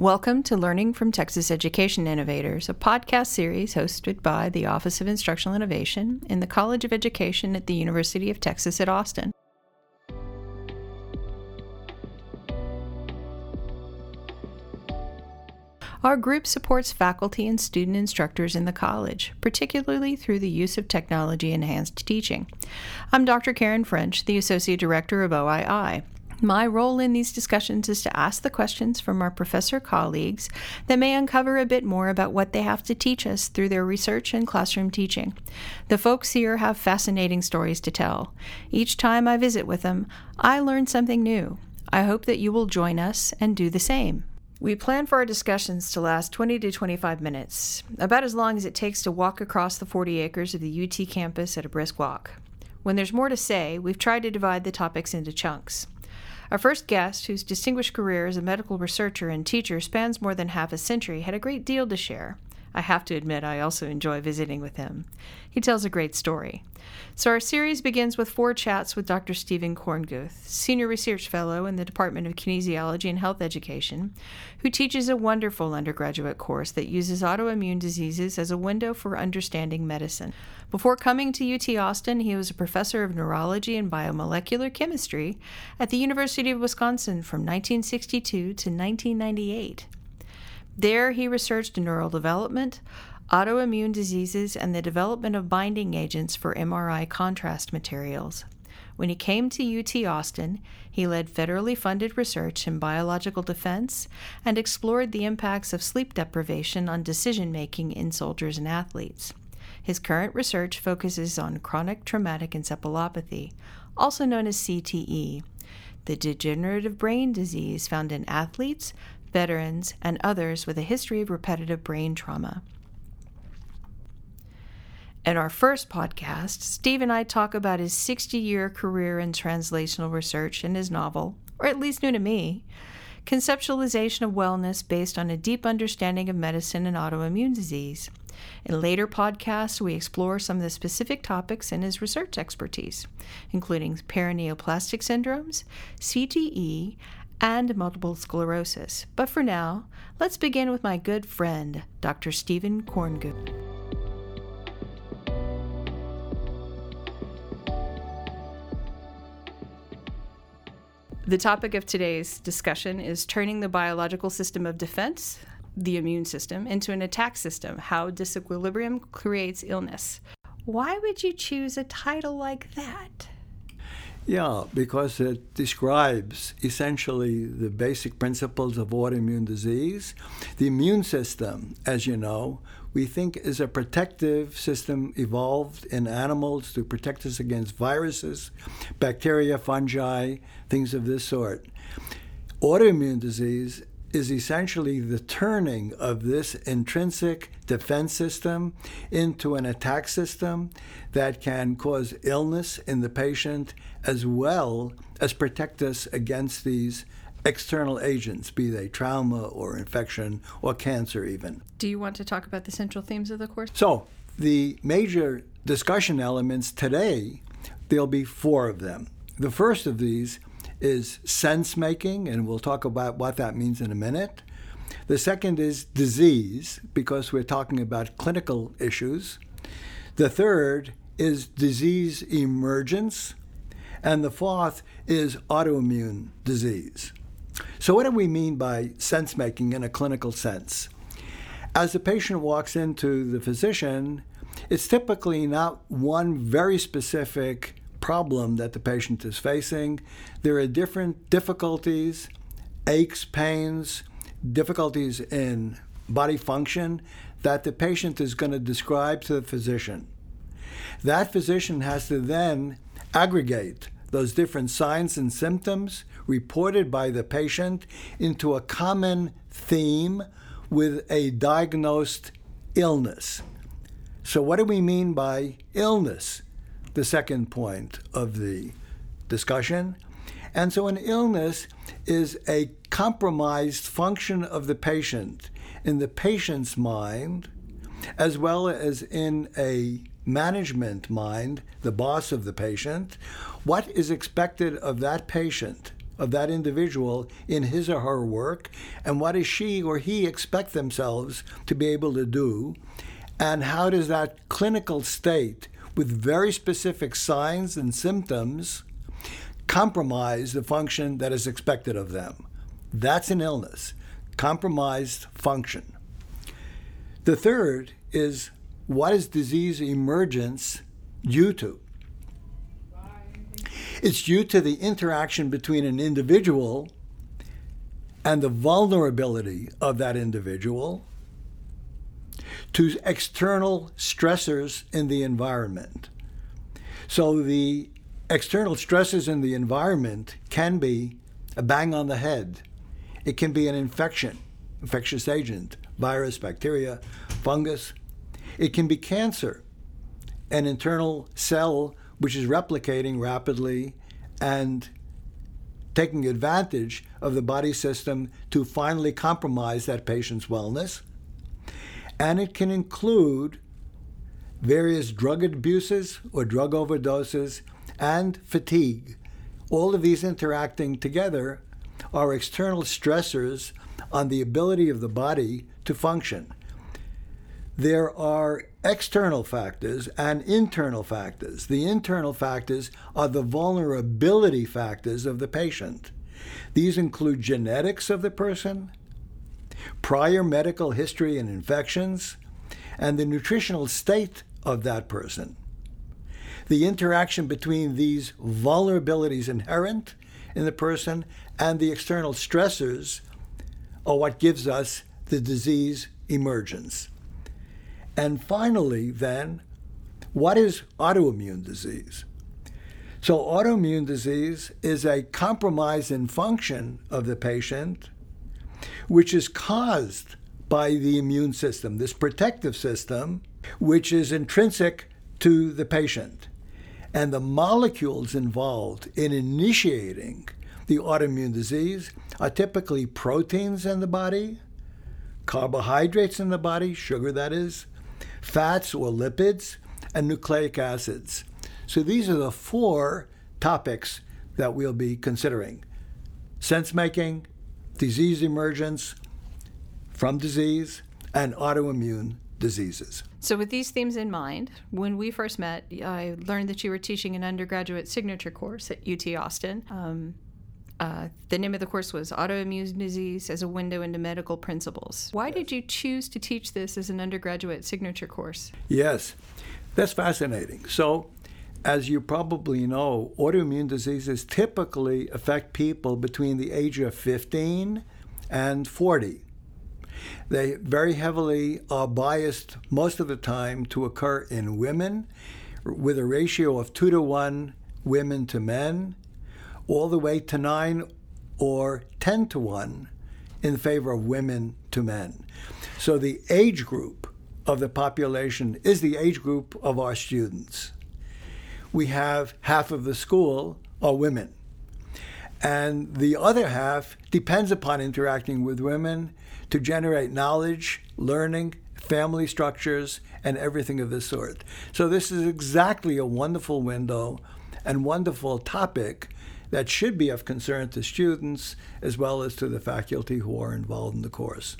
Welcome to Learning from Texas Education Innovators, a podcast series hosted by the Office of Instructional Innovation in the College of Education at the University of Texas at Austin. Our group supports faculty and student instructors in the college, particularly through the use of technology-enhanced teaching. I'm Dr. Karen French, the Associate Director of OII. My role in these discussions is to ask the questions from our professor colleagues that may uncover a bit more about what they have to teach us through their research and classroom teaching. The folks here have fascinating stories to tell. Each time I visit with them, I learn something new. I hope that you will join us and do the same. We plan for our discussions to last 20 to 25 minutes, about as long as it takes to walk across the 40 acres of the UT campus at a brisk walk. When there's more to say, we've tried to divide the topics into chunks. Our first guest, whose distinguished career as a medical researcher and teacher spans more than half a century, had a great deal to share. I have to admit, I also enjoy visiting with him. He tells a great story. So our series begins with four chats with Dr. Stephen Kornguth, Senior Research Fellow in the Department of Kinesiology and Health Education, who teaches a wonderful undergraduate course that uses autoimmune diseases as a window for understanding medicine. Before coming to UT Austin, he was a professor of neurology and biomolecular chemistry at the University of Wisconsin from 1962 to 1998. There, he researched neural development, autoimmune diseases, and the development of binding agents for MRI contrast materials. When he came to UT Austin, he led federally funded research in biological defense and explored the impacts of sleep deprivation on decision-making in soldiers and athletes. His current research focuses on chronic traumatic encephalopathy, also known as CTE, the degenerative brain disease found in athletes, veterans, and others with a history of repetitive brain trauma. In our first podcast, Steve and I talk about his 60-year career in translational research and his novel, or at least new to me, Conceptualization of Wellness Based on a Deep Understanding of Medicine and Autoimmune Disease. In later podcasts, we explore some of the specific topics in his research expertise, including paraneoplastic syndromes, CTE, and multiple sclerosis. But for now, let's begin with my good friend, Dr. Stephen Kornguth. The topic of today's discussion is turning the biological system of defense, the immune system, into an attack system, how disequilibrium creates illness. Why would you choose a title like that? Yeah, because it describes essentially the basic principles of autoimmune disease. The immune system, as you know, we think is a protective system evolved in animals to protect us against viruses, bacteria, fungi, things of this sort. Autoimmune disease is essentially the turning of this intrinsic defense system into an attack system that can cause illness in the patient as well as protect us against these external agents, be they trauma or infection or cancer even. Do you want to talk about the central themes of the course? So the major discussion elements today, there'll be four of them. The first of these is sense-making, and we'll talk about what that means in a minute. The second is disease, because we're talking about clinical issues. The third is disease emergence, and the fourth is autoimmune disease. So what do we mean by sense-making in a clinical sense? As the patient walks into the physician, it's typically not one very specific problem that the patient is facing. There are different difficulties, aches, pains, difficulties in body function that the patient is going to describe to the physician. That physician has to then aggregate those different signs and symptoms reported by the patient into a common theme with a diagnosed illness. So what do we mean by illness? The second point of the discussion. And so an illness is a compromised function of the patient in the patient's mind, as well as in a management mind, the boss of the patient. What is expected of that patient, of that individual in his or her work, and what does she or he expect themselves to be able to do, and how does that clinical state with very specific signs and symptoms compromise the function that is expected of them. That's an illness, compromised function. The third is, what is disease emergence due to? It's due to the interaction between an individual and the vulnerability of that individual to external stressors in the environment. So the external stresses in the environment can be a bang on the head. It can be an infection, infectious agent, virus, bacteria, fungus. It can be cancer, an internal cell which is replicating rapidly and taking advantage of the body system to finally compromise that patient's wellness. And it can include various drug abuses or drug overdoses and fatigue. All of these interacting together are external stressors on the ability of the body to function. There are external factors and internal factors. The internal factors are the vulnerability factors of the patient. These include genetics of the person, prior medical history and infections, and the nutritional state of that person. The interaction between these vulnerabilities inherent in the person and the external stressors are what gives us the disease emergence. And finally, then, what is autoimmune disease? So autoimmune disease is a compromise in function of the patient, which is caused by the immune system, this protective system, which is intrinsic to the patient. And the molecules involved in initiating the autoimmune disease are typically proteins in the body, carbohydrates in the body, sugar that is, fats or lipids, and nucleic acids. So these are the four topics that we'll be considering: sense-making, disease emergence from disease, and autoimmune diseases. So with these themes in mind, when we first met, I learned that you were teaching an undergraduate signature course at UT Austin. The name of the course was Autoimmune Disease as a Window into Medical Principles. Why did you choose to teach this as an undergraduate signature course? Yes, that's fascinating. So, as you probably know, autoimmune diseases typically affect people between the age of 15 and 40. They very heavily are biased most of the time to occur in women, with a ratio of 2-to-1 women to men, all the way to 9 or 10-to-1 in favor of women to men. So the age group of the population is the age group of our students. We have half of the school are women, and the other half depends upon interacting with women to generate knowledge, learning, family structures, and everything of this sort. So this is exactly a wonderful window and wonderful topic that should be of concern to students as well as to the faculty who are involved in the course.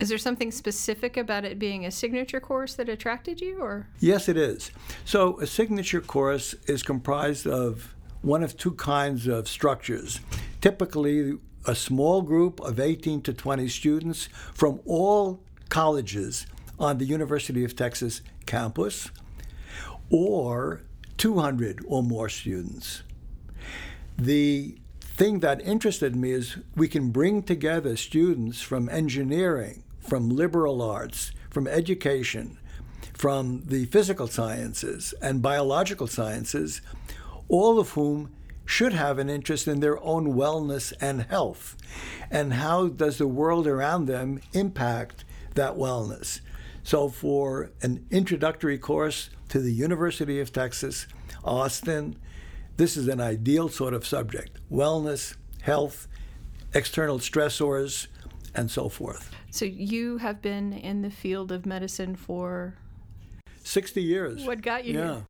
Is there something specific about it being a signature course that attracted you, or? Yes, it is. So a signature course is comprised of one of two kinds of structures. Typically, a small group of 18 to 20 students from all colleges on the University of Texas campus, or 200 or more students. The thing that interested me is we can bring together students from engineering, from liberal arts, from education, from the physical sciences and biological sciences, all of whom should have an interest in their own wellness and health, and how does the world around them impact that wellness. So for an introductory course to the University of Texas, Austin, this is an ideal sort of subject: wellness, health, external stressors, and so forth. So you have been in the field of medicine for 60 years. What got you here?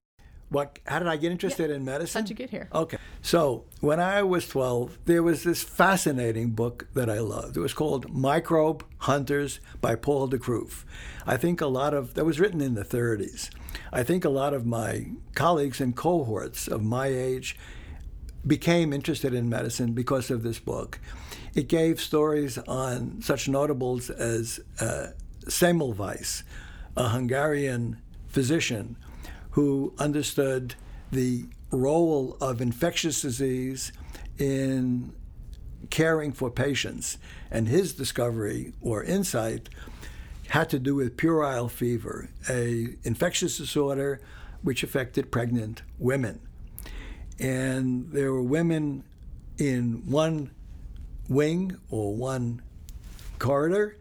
How did I get interested in medicine? How'd you get here? Okay. So when I was 12, there was this fascinating book that I loved. It was called Microbe Hunters by Paul de Kruif. That was written in the 30s. I think a lot of my colleagues and cohorts of my age became interested in medicine because of this book. It gave stories on such notables as Semmelweis, a Hungarian physician who understood the role of infectious disease in caring for patients. And his discovery or insight had to do with puerperal fever, an infectious disorder which affected pregnant women. And there were women in one wing or one corridor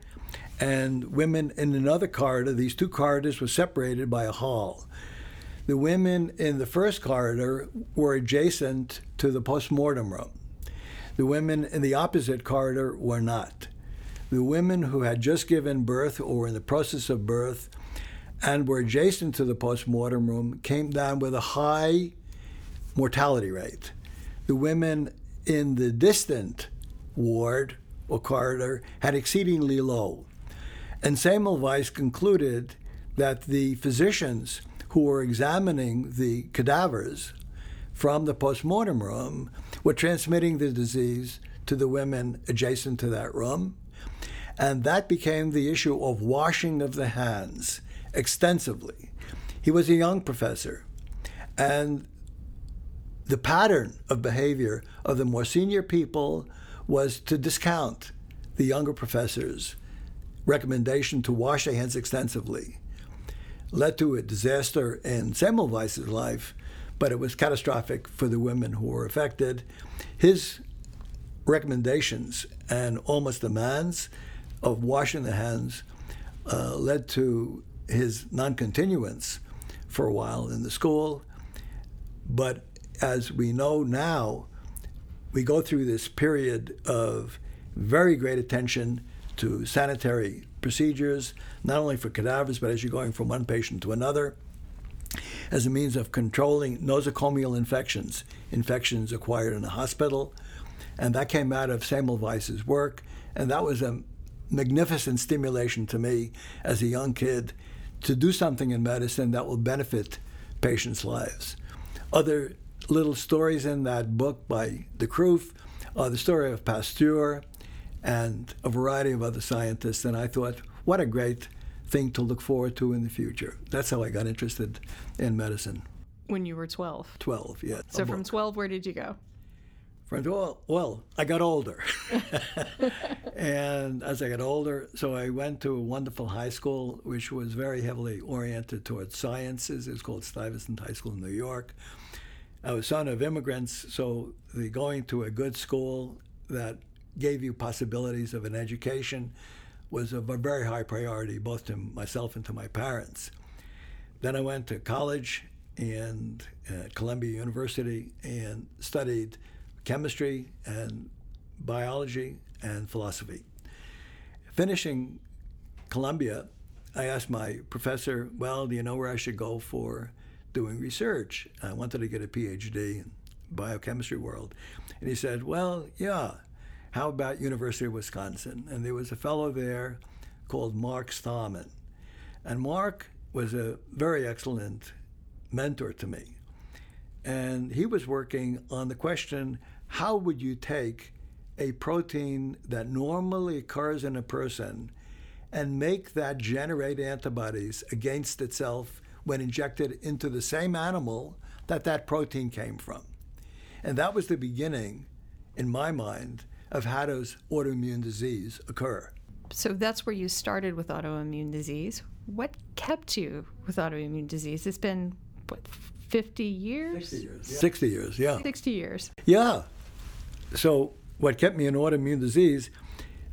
and women in another corridor. These two corridors were separated by a hall. The women in the first corridor were adjacent to the postmortem room. The women in the opposite corridor were not. The women who had just given birth or were in the process of birth and were adjacent to the postmortem room came down with a high mortality rate. The women in the distant ward or corridor had exceedingly low. And Semmelweis concluded that the physicians who were examining the cadavers from the postmortem room were transmitting the disease to the women adjacent to that room. And that became the issue of washing of the hands extensively. He was a young professor. And the pattern of behavior of the more senior people was to discount the younger professors' recommendation to wash their hands extensively. Led to a disaster in Semmelweis' life, but it was catastrophic for the women who were affected. His recommendations and almost demands of washing the hands led to his non-continuance for a while in the school. But as we know now, we go through this period of very great attention to sanitary procedures, not only for cadavers, but as you're going from one patient to another, as a means of controlling nosocomial infections acquired in a hospital. And that came out of Semmelweis' work. And that was a magnificent stimulation to me as a young kid to do something in medicine that will benefit patients' lives. Other little stories in that book by de Kruif are the story of Pasteur and a variety of other scientists, and I thought, what a great thing to look forward to in the future. That's how I got interested in medicine. When you were 12? 12, yeah. So from 12, where did you go? Well, I got older. And as I got older, so I went to a wonderful high school, which was very heavily oriented towards sciences. It's called Stuyvesant High School in New York. I was son of immigrants, so the going to a good school that gave you possibilities of an education was of a very high priority, both to myself and to my parents. Then I went to college and Columbia University and studied chemistry and biology and philosophy. Finishing Columbia, I asked my professor, well, do you know where I should go for doing research? I wanted to get a PhD in biochemistry world. And he said, well, yeah, how about University of Wisconsin? And there was a fellow there called Mark Starman. And Mark was a very excellent mentor to me. And he was working on the question, how would you take a protein that normally occurs in a person and make that generate antibodies against itself when injected into the same animal that protein came from? And that was the beginning, in my mind, of how does autoimmune disease occur. So that's where you started with autoimmune disease. What kept you with autoimmune disease? It's been, 50 years? 60 years. Yeah. 60 years, yeah. 60 years. Yeah. So what kept me in autoimmune disease,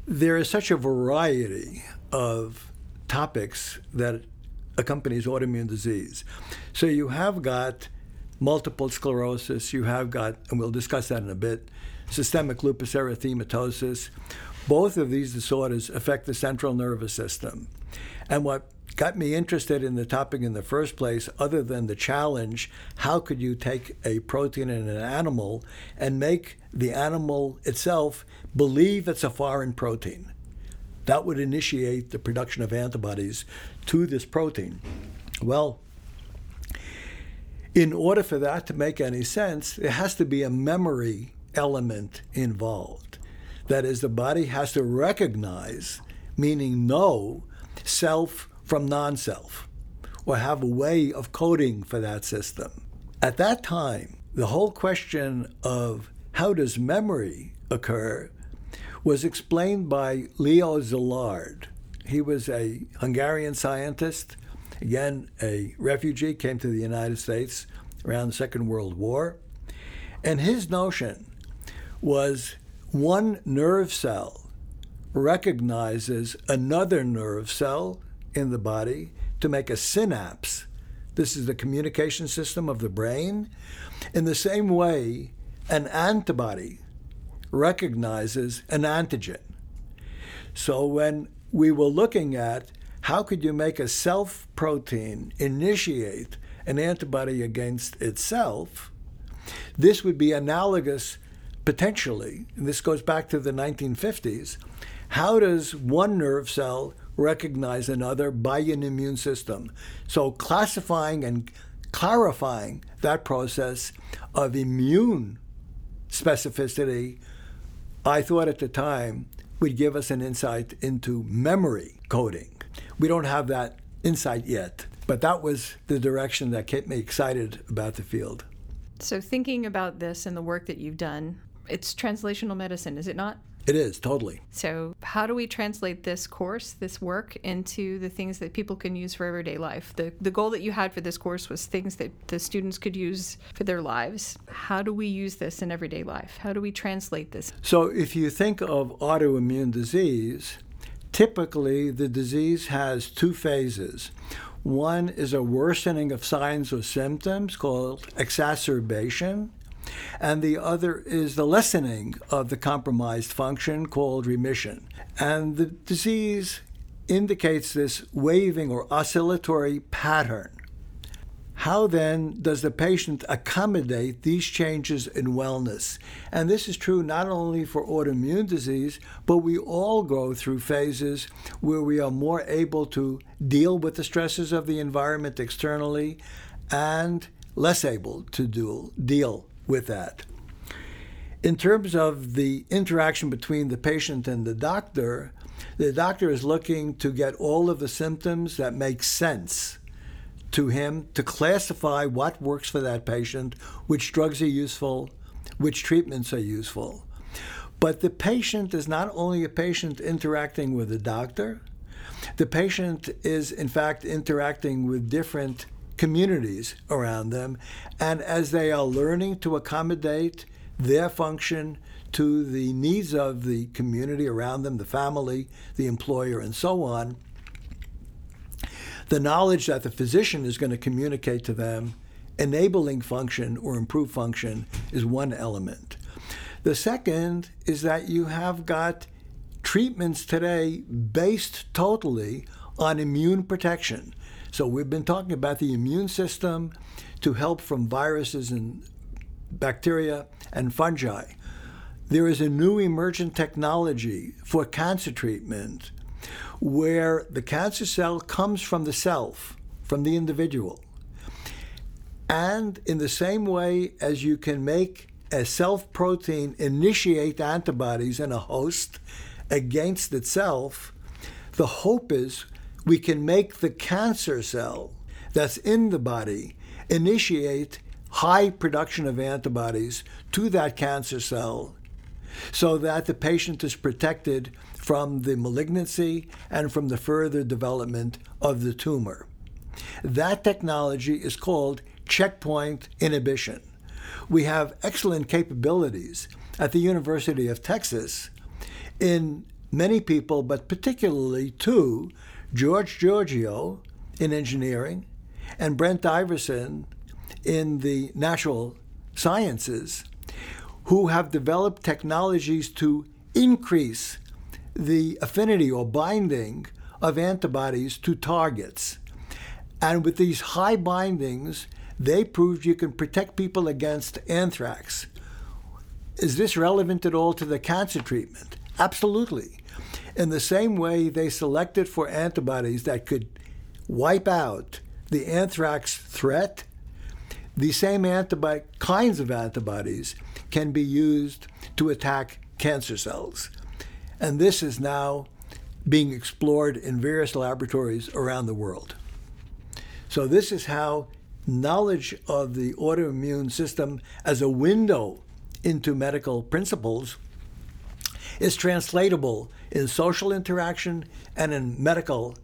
there is such a variety of topics that accompanies autoimmune disease. So you have got multiple sclerosis, you have got, and we'll discuss that in a bit, systemic lupus erythematosus, Both of these disorders affect the central nervous system. And what got me interested in the topic in the first place, other than the challenge, how could you take a protein in an animal and make the animal itself believe it's a foreign protein? That would initiate the production of antibodies to this protein. Well, in order for that to make any sense, there has to be a memory element involved. That is, the body has to recognize, meaning know, self from non-self, or have a way of coding for that system. At that time, the whole question of how does memory occur was explained by Leo Szilard. He was a Hungarian scientist, again, a refugee, came to the United States around the Second World War. And his notion was one nerve cell recognizes another nerve cell in the body to make a synapse. This is the communication system of the brain. In the same way, an antibody recognizes an antigen. So when we were looking at how could you make a self protein initiate an antibody against itself, this would be analogous potentially, and this goes back to the 1950s, how does one nerve cell recognize another by an immune system? So classifying and clarifying that process of immune specificity, I thought at the time, would give us an insight into memory coding. We don't have that insight yet, but that was the direction that kept me excited about the field. So thinking about this and the work that you've done, it's translational medicine, is it not? It is, totally. So how do we translate this course, this work, into the things that people can use for everyday life? The goal that you had for this course was things that the students could use for their lives. How do we use this in everyday life? How do we translate this? So if you think of autoimmune disease, typically the disease has two phases. One is a worsening of signs or symptoms called exacerbation, and the other is the lessening of the compromised function called remission. And the disease indicates this waving or oscillatory pattern. How then does the patient accommodate these changes in wellness? And this is true not only for autoimmune disease, but we all go through phases where we are more able to deal with the stresses of the environment externally and less able to deal with that. In terms of the interaction between the patient and the doctor is looking to get all of the symptoms that make sense to him, to classify what works for that patient, which drugs are useful, which treatments are useful. But the patient is not only a patient interacting with the doctor, the patient is in fact interacting with different communities around them, and as they are learning to accommodate their function to the needs of the community around them, the family, the employer, and so on, the knowledge that the physician is going to communicate to them, enabling function or improved function, is one element. The second is that you have got treatments today based totally on immune protection. So we've been talking about the immune system to help from viruses and bacteria and fungi. There is a new emergent technology for cancer treatment where the cancer cell comes from the self, from the individual. And in the same way as you can make a self protein initiate antibodies in a host against itself, the hope is we can make the cancer cell that's in the body initiate high production of antibodies to that cancer cell so that the patient is protected from the malignancy and from the further development of the tumor. That technology is called checkpoint inhibition. We have excellent capabilities at the University of Texas in many people, but particularly two, George Giorgio in engineering and Brent Iverson in the natural sciences, who have developed technologies to increase the affinity or binding of antibodies to targets. And with these high bindings, they proved you can protect people against anthrax. Is this relevant at all to the cancer treatment? Absolutely. In the same way, they selected for antibodies that could wipe out the anthrax threat, the same kinds of antibodies can be used to attack cancer cells. And this is now being explored in various laboratories around the world. So this is how knowledge of the autoimmune system as a window into medical principles is translatable in social interaction and in medical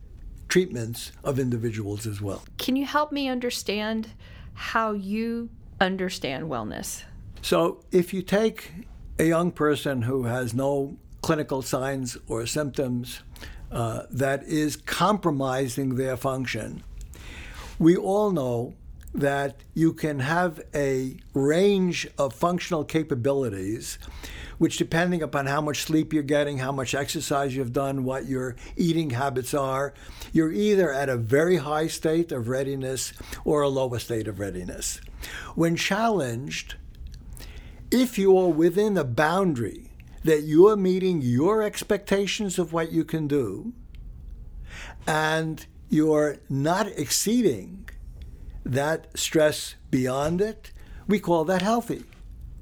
treatments of individuals as well. Can you help me understand how you understand wellness? So if you take a young person who has no clinical signs or symptoms that is compromising their function, we all know that you can have a range of functional capabilities, which depending upon how much sleep you're getting, how much exercise you've done, what your eating habits are, you're either at a very high state of readiness or a lower state of readiness. When challenged, if you are within a boundary that you are meeting your expectations of what you can do, and you're not exceeding that stress beyond it, we call that healthy.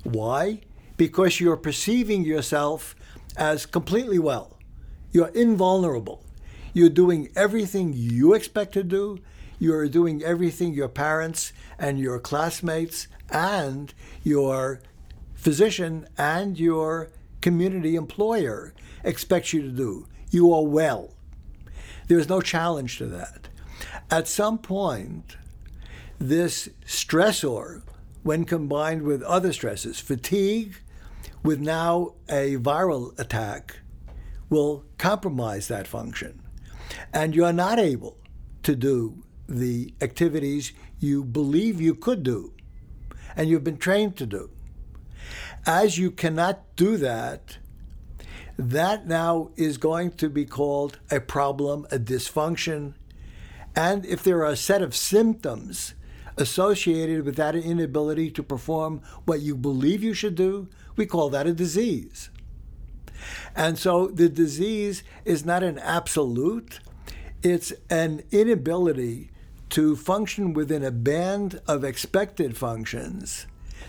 Why? Because you're perceiving yourself as completely well. You're invulnerable. You're doing everything you expect to do. You're doing everything your parents and your classmates and your physician and your community employer expect you to do. You are well. There's no challenge to that. At some point, this stressor, when combined with other stresses, fatigue, with now a viral attack, will compromise that function. And you're not able to do the activities you believe you could do and you've been trained to do. As you cannot do that, that now is going to be called a problem, a dysfunction. And if there are a set of symptoms associated with that inability to perform what you believe you should do, we call that a disease. And so the disease is not an absolute, it's an inability to function within a band of expected functions,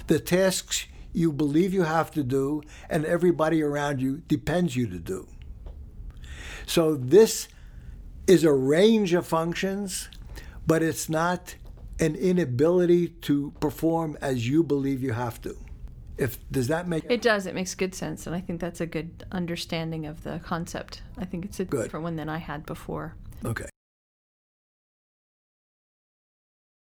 the tasks you believe you have to do and everybody around you depends you to do. So this is a range of functions, but it's not an inability to perform as you believe you have to. Does that make sense? It does. It makes good sense. And I think that's a good understanding of the concept. I think it's a different one than I had before. Okay.